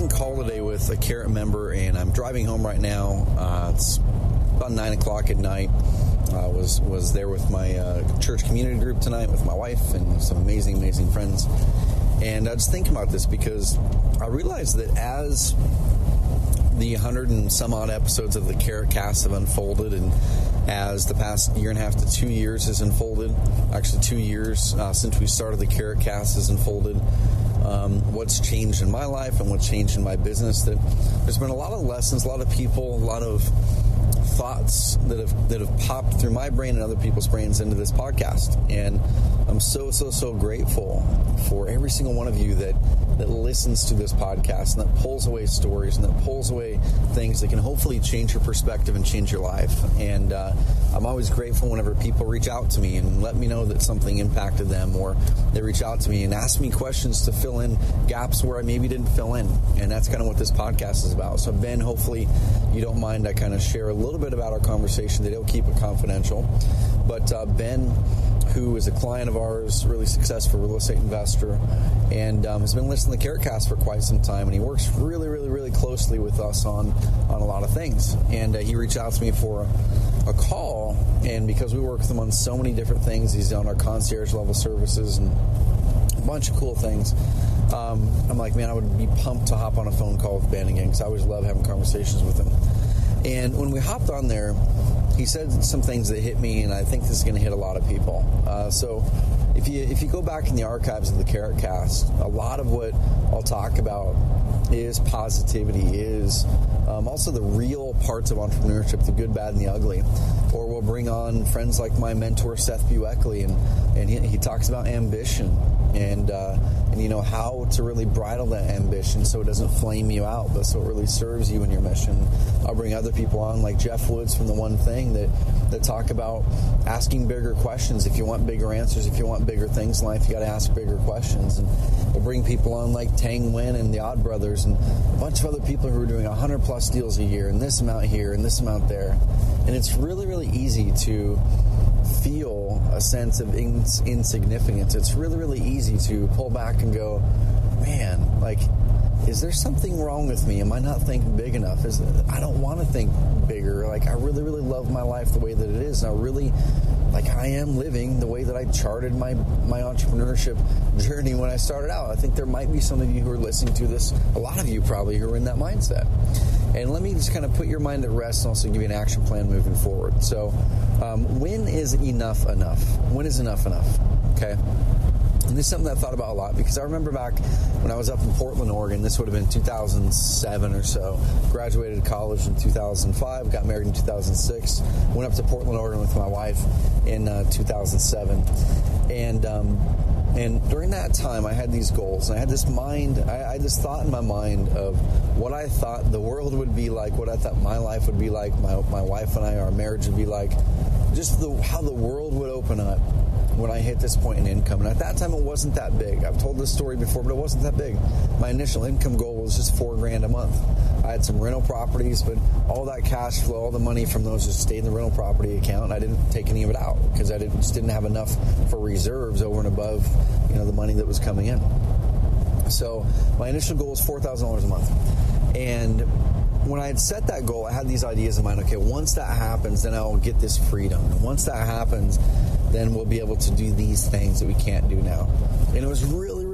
amazing call today with a Carrot member, and I'm driving home right now. It's about 9 o'clock at night. I was there with my church community group tonight with my wife and some amazing, amazing friends. And I was thinking about this because I realized that as the 100 and some odd episodes of the Carrot Cast have unfolded, and as the past year and a half to 2 years has unfolded, actually 2 years since we started the Carrot Cast has unfolded, what's changed in my life and what's changed in my business, that there's been a lot of lessons, a lot of people, a lot of thoughts that have popped through my brain and other people's brains into this podcast. And I'm so grateful for every single one of you that listens to this podcast and that pulls away stories and that pulls away things that can hopefully change your perspective and change your life. And I'm always grateful whenever people reach out to me and let me know that something impacted them, or they reach out to me and ask me questions to fill in gaps where I maybe didn't fill in. And that's kind of what this podcast is about. So Ben, hopefully you don't mind I kind of share a little bit about our conversation. They'll keep it confidential. But Ben, who is a client of ours, really successful real estate investor, and has been listening to Carrot Cast for quite some time, and he works really, really, really closely with us on a lot of things. And he reached out to me for a call, and because we work with him on so many different things, he's on our concierge level services and a bunch of cool things. I'm like, man, I would be pumped to hop on a phone call with Ben again, because I always love having conversations with him. And when we hopped on there, he said some things that hit me, and I think this is going to hit a lot of people. So if you go back in the archives of the Carrot Cast, a lot of what I'll talk about is positivity, is also the real parts of entrepreneurship, the good, bad, and the ugly. Or we'll bring on friends like my mentor, Seth Buechley, and he talks about ambition and you know, how to really bridle that ambition so it doesn't flame you out, but so it really serves you in your mission. I'll bring other people on like Jeff Woods from The One Thing that talk about asking bigger questions. If you want bigger answers, if you want bigger things in life, you got to ask bigger questions. And we'll bring people on like Tang Wen and the Odd Brothers and a bunch of other people who are doing 100 plus deals a year, and this amount here and this amount there. And it's really, really easy to feel a sense of insignificance. It's really, really easy to pull back and go, man, like, is there something wrong with me? Am I not thinking big enough? I don't want to think bigger. Like, I really, really love my life the way that it is. And I really, like, I am living the way that I charted my entrepreneurship journey when I started out. I think there might be some of you who are listening to this, a lot of you probably, who are in that mindset. And let me just kind of put your mind at rest and also give you an action plan moving forward. So when is enough enough? When is enough enough? Okay. And this is something that I thought about a lot, because I remember back when I was up in Portland, Oregon, this would have been 2007 or so, graduated college in 2005, got married in 2006, went up to Portland, Oregon with my wife in 2007. And during that time, I had these goals. And I had this mind, I had this thought in my mind of what I thought the world would be like, what I thought my life would be like, my wife and I, our marriage would be like, just how the world would open up when I hit this point in income. And at that time, it wasn't that big. I've told this story before, but it wasn't that big. My initial income goal was just $4,000 a month. I had some rental properties, but all that cash flow, all the money from those just stayed in the rental property account. I didn't take any of it out because I just didn't have enough for reserves over and above, you know, the money that was coming in. So my initial goal was $4,000 a month. And when I had set that goal, I had these ideas in mind. Okay, once that happens, then I'll get this freedom. And once that happens, then we'll be able to do these things that we can't do now. And it was really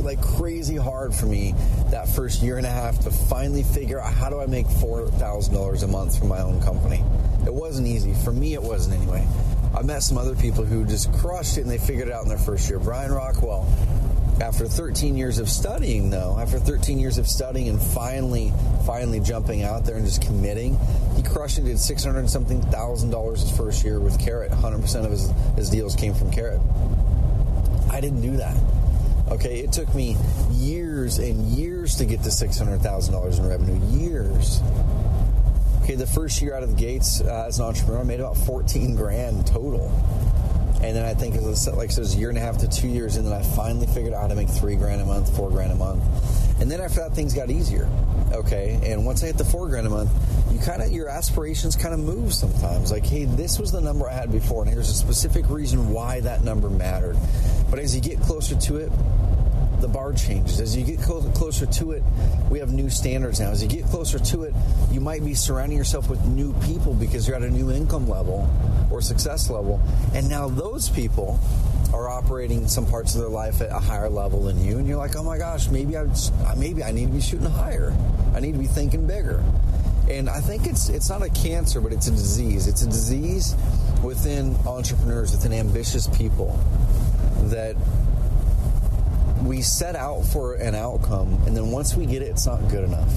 like crazy hard for me that first year and a half to finally figure out, how do I make $4,000 a month from my own company? It wasn't easy. For me, it wasn't anyway. I met some other people who just crushed it and they figured it out in their first year. Brian Rockwell, after 13 years of studying, though, and finally jumping out there and just committing, he crushed it, did $600,000 his first year with Carrot. 100% of his deals came from Carrot. I didn't do that. Okay, it took me years and years to get to $600,000 in revenue. Years. Okay, the first year out of the gates as an entrepreneur, I made about $14,000 total. And then I think it was a year and a half to 2 years, and then I finally figured out how to make $3,000 a month, $4,000 a month. And then after that, things got easier. Okay, and once I hit the $4,000 a month, your aspirations kind of move sometimes. Like, hey, this was the number I had before, and here's a specific reason why that number mattered. But as you get closer to it, the bar changes. As you get closer to it, we have new standards now. As you get closer to it, you might be surrounding yourself with new people because you're at a new income level or success level. And now those people are operating some parts of their life at a higher level than you. And you're like, oh my gosh, maybe I need to be shooting higher. I need to be thinking bigger. And I think it's not a cancer, but it's a disease. It's a disease within entrepreneurs, within ambitious people, that we set out for an outcome, and then once we get it, it's not good enough.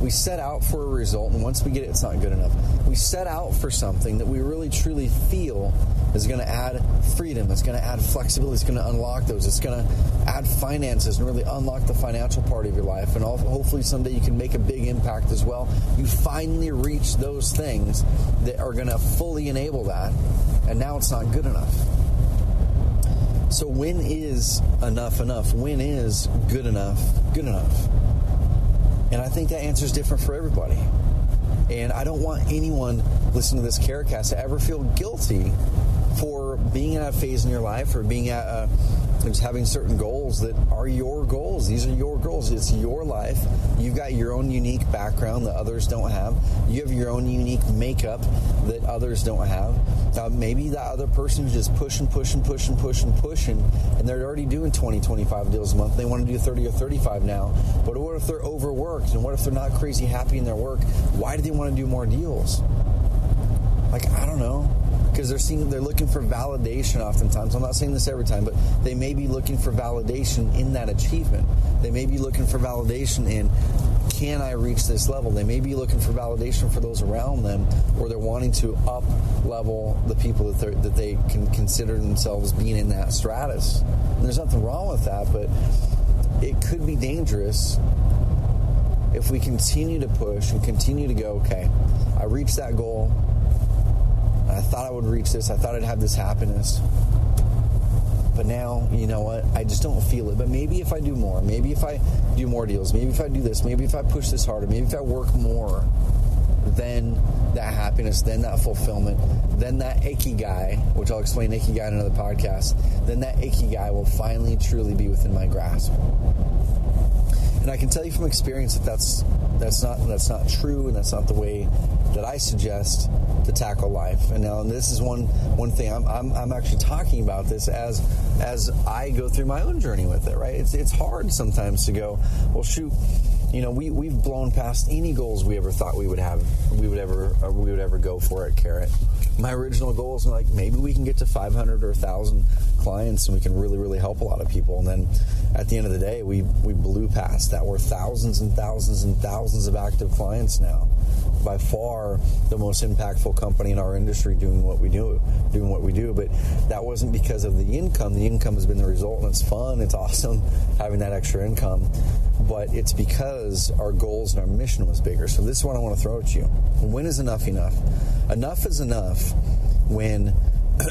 We set out for a result, and once we get it, it's not good enough. We set out for something that we really truly feel is going to add freedom, it's going to add flexibility, it's going to unlock those, it's going to add finances and really unlock the financial part of your life, and hopefully someday you can make a big impact as well. You finally reach those things that are going to fully enable that, and now it's not good enough. So when is enough enough? When is good enough good enough? And I think that answer is different for everybody. And I don't want anyone listening to this Carrot Cast to ever feel guilty for being at a phase in your life or being at just having certain goals that are your goals. These are your goals. It's your life. You've got your own unique background that others don't have. You have your own unique makeup that others don't have. Maybe that other person is just pushing, and they're already doing 20, 25 deals a month. They want to do 30 or 35 now. But what if they're overworked? And what if they're not crazy happy in their work? Why do they want to do more deals? Like, I don't know. Because they're looking for validation oftentimes. I'm not saying this every time, but they may be looking for validation in that achievement. They may be looking for validation in, can I reach this level? They may be looking for validation for those around them, or they're wanting to up level the people that they can consider themselves being in that stratus. And there's nothing wrong with that, but it could be dangerous if we continue to push and continue to go, okay, I reached that goal. I thought I would reach this. I thought I'd have this happiness. But now, you know what? I just don't feel it. But maybe if I do more. Maybe if I do more deals. Maybe if I do this. Maybe if I push this harder. Maybe if I work more. Then that happiness. Then that fulfillment. Then that ikigai, which I'll explain ikigai in another podcast. Then that ikigai will finally truly be within my grasp. And I can tell you from experience that that's not true, and that's not the way that I suggest to tackle life. And now, and this is one thing I'm actually talking about this as I go through my own journey with it. Right? It's hard sometimes to go, well, shoot, you know, we've blown past any goals we ever thought we would have, we would ever go for at Carrot. My original goals were like, maybe we can get to 500 or 1,000 clients, and we can really, really help a lot of people. And then at the end of the day, we blew past that. We're thousands and thousands and thousands of active clients now. By far the most impactful company in our industry doing what we do. But that wasn't because of the income. The income has been the result, and it's fun. It's awesome having that extra income. But it's because our goals and our mission was bigger. So this is what I want to throw at you. When is enough enough? Enough is enough when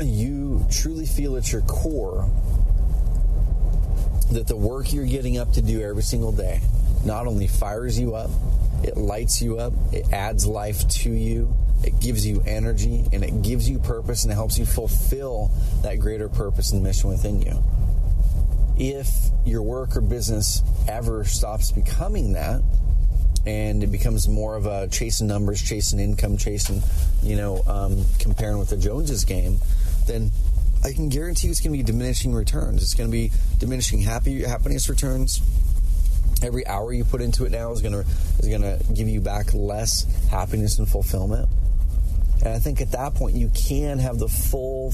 you truly feel at your core that the work you're getting up to do every single day not only fires you up, it lights you up, it adds life to you, it gives you energy, and it gives you purpose, and it helps you fulfill that greater purpose and mission within you. If your work or business ever stops becoming that, and it becomes more of a chasing numbers, chasing income, chasing, comparing with the Joneses game, then I can guarantee you it's going to be diminishing returns. It's going to be diminishing happiness returns. Every hour you put into it now is gonna give you back less happiness and fulfillment. And I think at that point you can have the full.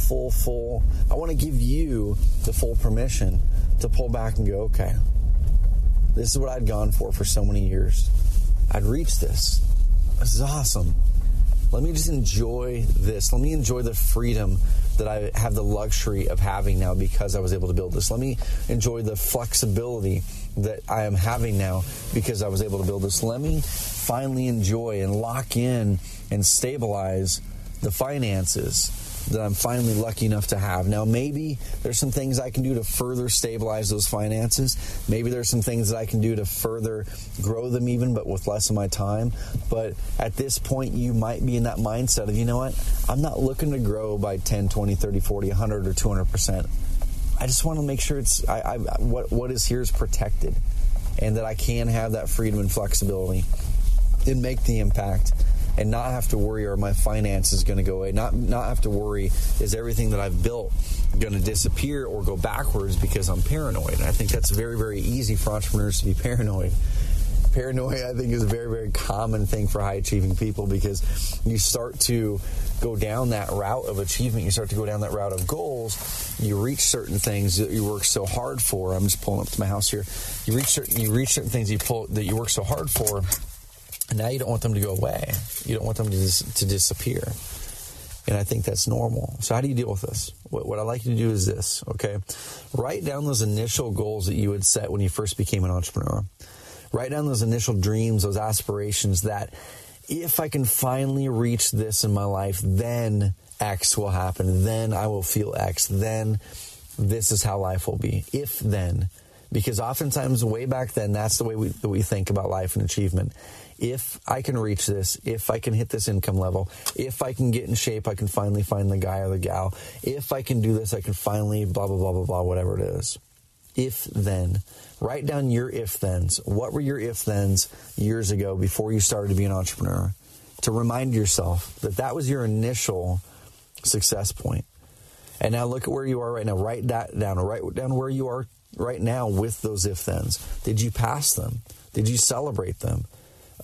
I want to give you the full permission to pull back and go, okay, this is what I'd gone for so many years. I'd reached this. This is awesome. Let me just enjoy this. Let me enjoy the freedom that I have the luxury of having now because I was able to build this. Let me enjoy the flexibility that I am having now because I was able to build this. Let me finally enjoy and lock in and stabilize the finances that I'm finally lucky enough to have. Now, maybe there's some things I can do to further stabilize those finances. Maybe there's some things that I can do to further grow them even, but with less of my time. But at this point, you might be in that mindset of, you know what? I'm not looking to grow by 10, 20, 30, 40, 100, or 200%. I just want to make sure it's what is here is protected, and that I can have that freedom and flexibility and make the impact and not have to worry, are my finances going to go away? Not have to worry, is everything that I've built going to disappear or go backwards because I'm paranoid? And I think that's very, very easy for entrepreneurs to be paranoid. Paranoia, I think, is a very, very common thing for high-achieving people, because you start to go down that route of achievement. You start to go down that route of goals. You reach certain things that you work so hard for. I'm just pulling up to my house here. You reach certain things that you work so hard for, and now you don't want them to go away. You don't want them to disappear. And I think that's normal. So how do you deal with this? What I'd like you to do is this, okay? Write down those initial goals that you had set when you first became an entrepreneur. Write down those initial dreams, those aspirations that if I can finally reach this in my life, then X will happen. Then I will feel X. Then this is how life will be. If then. Because oftentimes way back then, that's the way we think about life and achievement. If I can reach this, if I can hit this income level, if I can get in shape, I can finally find the guy or the gal. If I can do this, I can finally blah, blah, blah, blah, blah, whatever it is. If then. Write down your if thens. What were your if thens years ago before you started to be an entrepreneur? To remind yourself that that was your initial success point. And now look at where you are right now. Write that down. Write down where you are right now with those if thens. Did you pass them? Did you celebrate them?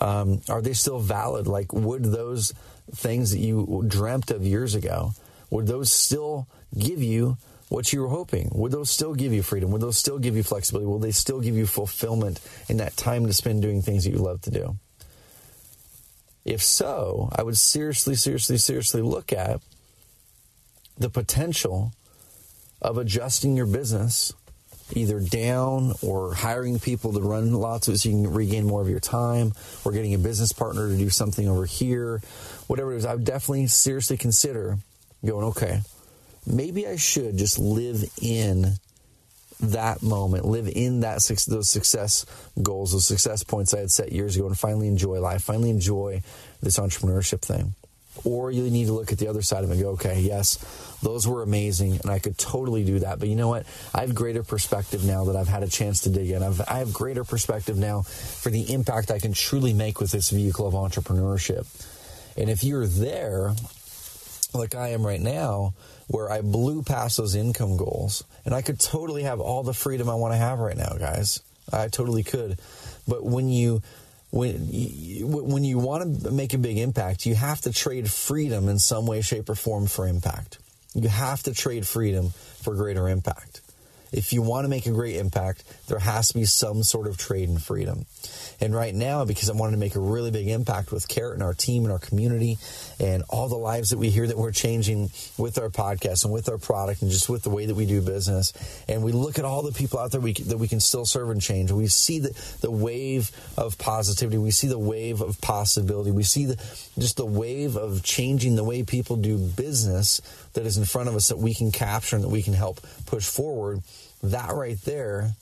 Are they still valid? Like, would those things that you dreamt of years ago, would those still give you what you were hoping? Would those still give you freedom? Would those still give you flexibility? Will they still give you fulfillment in that time to spend doing things that you love to do? If so, I would seriously look at the potential of adjusting your business, either down or hiring people to run lots of it so you can regain more of your time, or getting a business partner to do something over here, whatever it is. I would definitely seriously consider going, okay, maybe I should just live in that moment, live in that those success goals, those success points I had set years ago, and finally enjoy life, finally enjoy this entrepreneurship thing. Or you need to look at the other side of it and go, okay, yes, those were amazing, and I could totally do that. But you know what? I have greater perspective now that I've had a chance to dig in. I have greater perspective now for the impact I can truly make with this vehicle of entrepreneurship. And if you're there, like I am right now, where I blew past those income goals, and I could totally have all the freedom I want to have right now, guys. I totally could. But when you want to make a big impact, you have to trade freedom in some way, shape, or form for impact. You have to trade freedom for greater impact. If you want to make a great impact, there has to be some sort of trade in freedom. And right now, because I wanted to make a really big impact with Carrot and our team and our community and all the lives that we hear that we're changing with our podcast and with our product and just with the way that we do business, and we look at all the people out there that we can still serve and change, we see the wave of positivity, we see the wave of possibility, we see just the wave of changing the way people do business that is in front of us that we can capture and that we can help push forward. That right there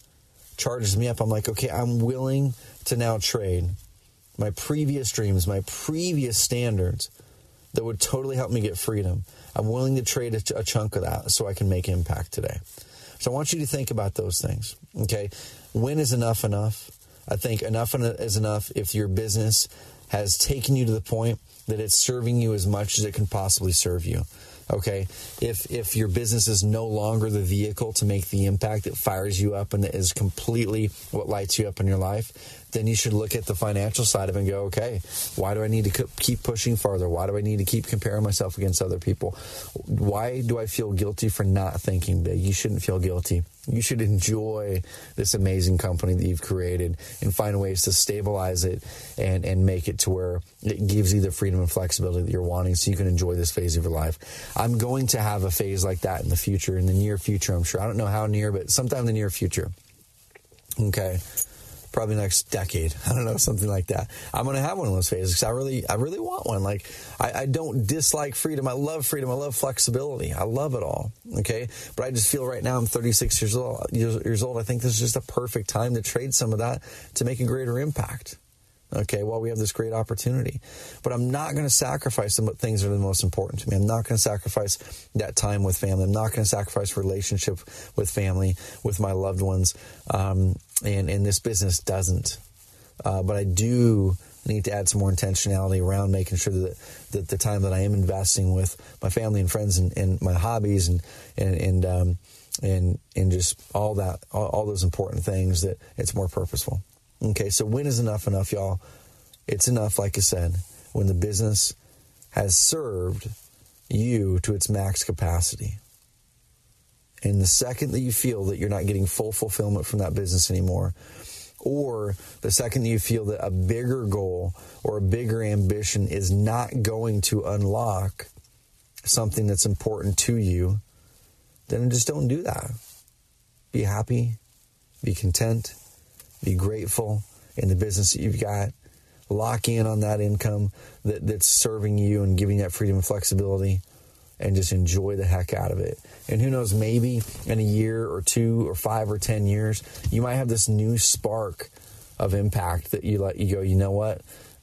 charges me up. I'm like, okay, I'm willing to now trade my previous dreams, my previous standards that would totally help me get freedom. I'm willing to trade a chunk of that so I can make impact today. So I want you to think about those things, okay? When is enough enough? I think enough is enough if your business has taken you to the point that it's serving you as much as it can possibly serve you. Okay, if your business is no longer the vehicle to make the impact that fires you up and that is completely what lights you up in your life, then you should look at the financial side of it and go, okay, why do I need to keep pushing farther? Why do I need to keep comparing myself against other people? Why do I feel guilty for not thinking big? You shouldn't feel guilty. You should enjoy this amazing company that you've created and find ways to stabilize it and make it to where it gives you the freedom and flexibility that you're wanting so you can enjoy this phase of your life. I'm going to have a phase like that in the future, in the near future, I'm sure. I don't know how near, but sometime in the near future. Okay. Probably next decade. I don't know, something like that. I'm going to have one of those phases because I really want one. Like, I don't dislike freedom. I love freedom. I love flexibility. I love it all, okay? But I just feel right now I'm 36 years old. I think this is just a perfect time to trade some of that to make a greater impact. Okay, well, we have this great opportunity. But I'm not going to sacrifice the things that are the most important to me. I'm not going to sacrifice that time with family. I'm not going to sacrifice relationship with family, with my loved ones. And this business doesn't. But I do need to add some more intentionality around making sure that the time that I am investing with my family and friends and my hobbies and just all that, all those important things, that it's more purposeful. Okay, so when is enough enough, y'all? It's enough, like I said, when the business has served you to its max capacity. And the second that you feel that you're not getting full fulfillment from that business anymore, or the second that you feel that a bigger goal or a bigger ambition is not going to unlock something that's important to you, then just don't do that. Be happy, be content, be grateful in the business that you've got. Lock in on that income that's serving you and giving that freedom and flexibility, and just enjoy the heck out of it. And who knows, maybe in a year or 2 or 5 or 10 years, you might have this new spark of impact that you go, you know what?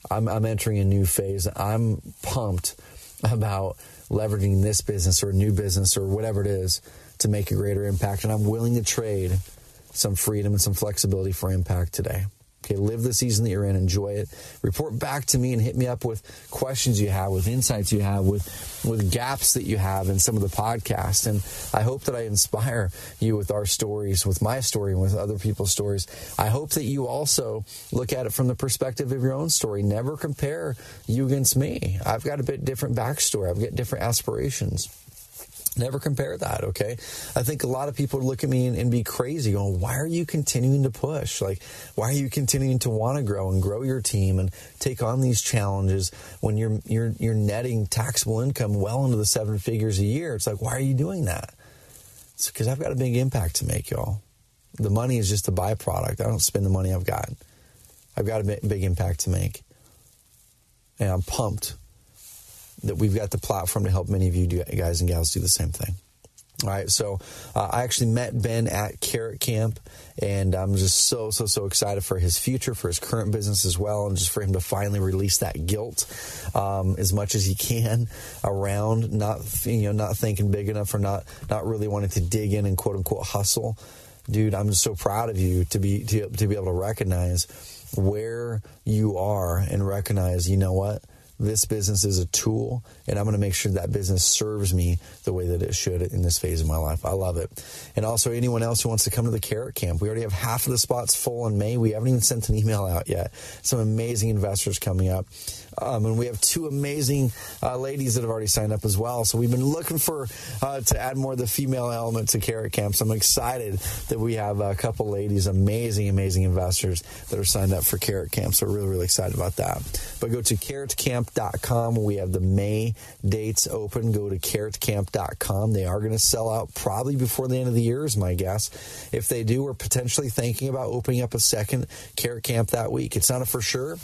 I'm entering a new phase. I'm pumped about leveraging this business or a new business or whatever it is to make a greater impact. And I'm willing to trade some freedom and some flexibility for impact today. Okay, live the season that you're in, enjoy it. Report back to me and hit me up with questions you have, with insights you have, with gaps that you have in some of the podcasts. And I hope that I inspire you with our stories, with my story and with other people's stories. I hope that you also look at it from the perspective of your own story. Never compare you against me. I've got a bit different backstory. I've got different aspirations. Never compare that, okay? I think a lot of people look at me and be crazy going, why are you continuing to push? Like, why are you continuing to want to grow and grow your team and take on these challenges when you're netting taxable income well into the 7 figures a year? It's like, why are you doing that? It's because I've got a big impact to make, y'all. The money is just a byproduct. I don't spend the money I've got. I've got a big impact to make. And I'm pumped that we've got the platform to help many of you guys and gals do the same thing. All right, so I actually met Ben at Carrot Camp, and I'm just so excited for his future, for his current business as well, and just for him to finally release that guilt as much as he can around not thinking big enough or not really wanting to dig in and quote unquote hustle. Dude, I'm just so proud of you to be able to recognize where you are and recognize, you know what? This business is a tool, and I'm going to make sure that business serves me the way that it should in this phase of my life. I love it. And also, anyone else who wants to come to the Carrot Camp, we already have half of the spots full in May. We haven't even sent an email out yet. Some amazing investors coming up. And we have 2 amazing ladies that have already signed up as well. So we've been looking for to add more of the female element to Carrot Camp. So I'm excited that we have a couple ladies, amazing investors that are signed up for Carrot Camp. So we're really excited about that. But go to carrotcamp.com. We have the May dates open. Go to carrotcamp.com. They are going to sell out probably before the end of the year is my guess. If they do, we're potentially thinking about opening up a second Carrot Camp that week. It's not a for sure.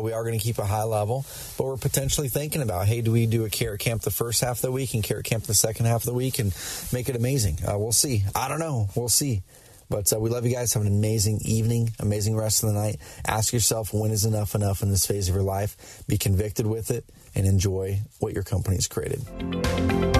We are going to keep a high level, but we're potentially thinking about, hey, do we do a Carrot Camp the first half of the week and Carrot Camp the second half of the week and make it amazing? We'll see. I don't know. We'll see. But we love you guys. Have an amazing evening, amazing rest of the night. Ask yourself, when is enough enough in this phase of your life? Be convicted with it and enjoy what your company has created.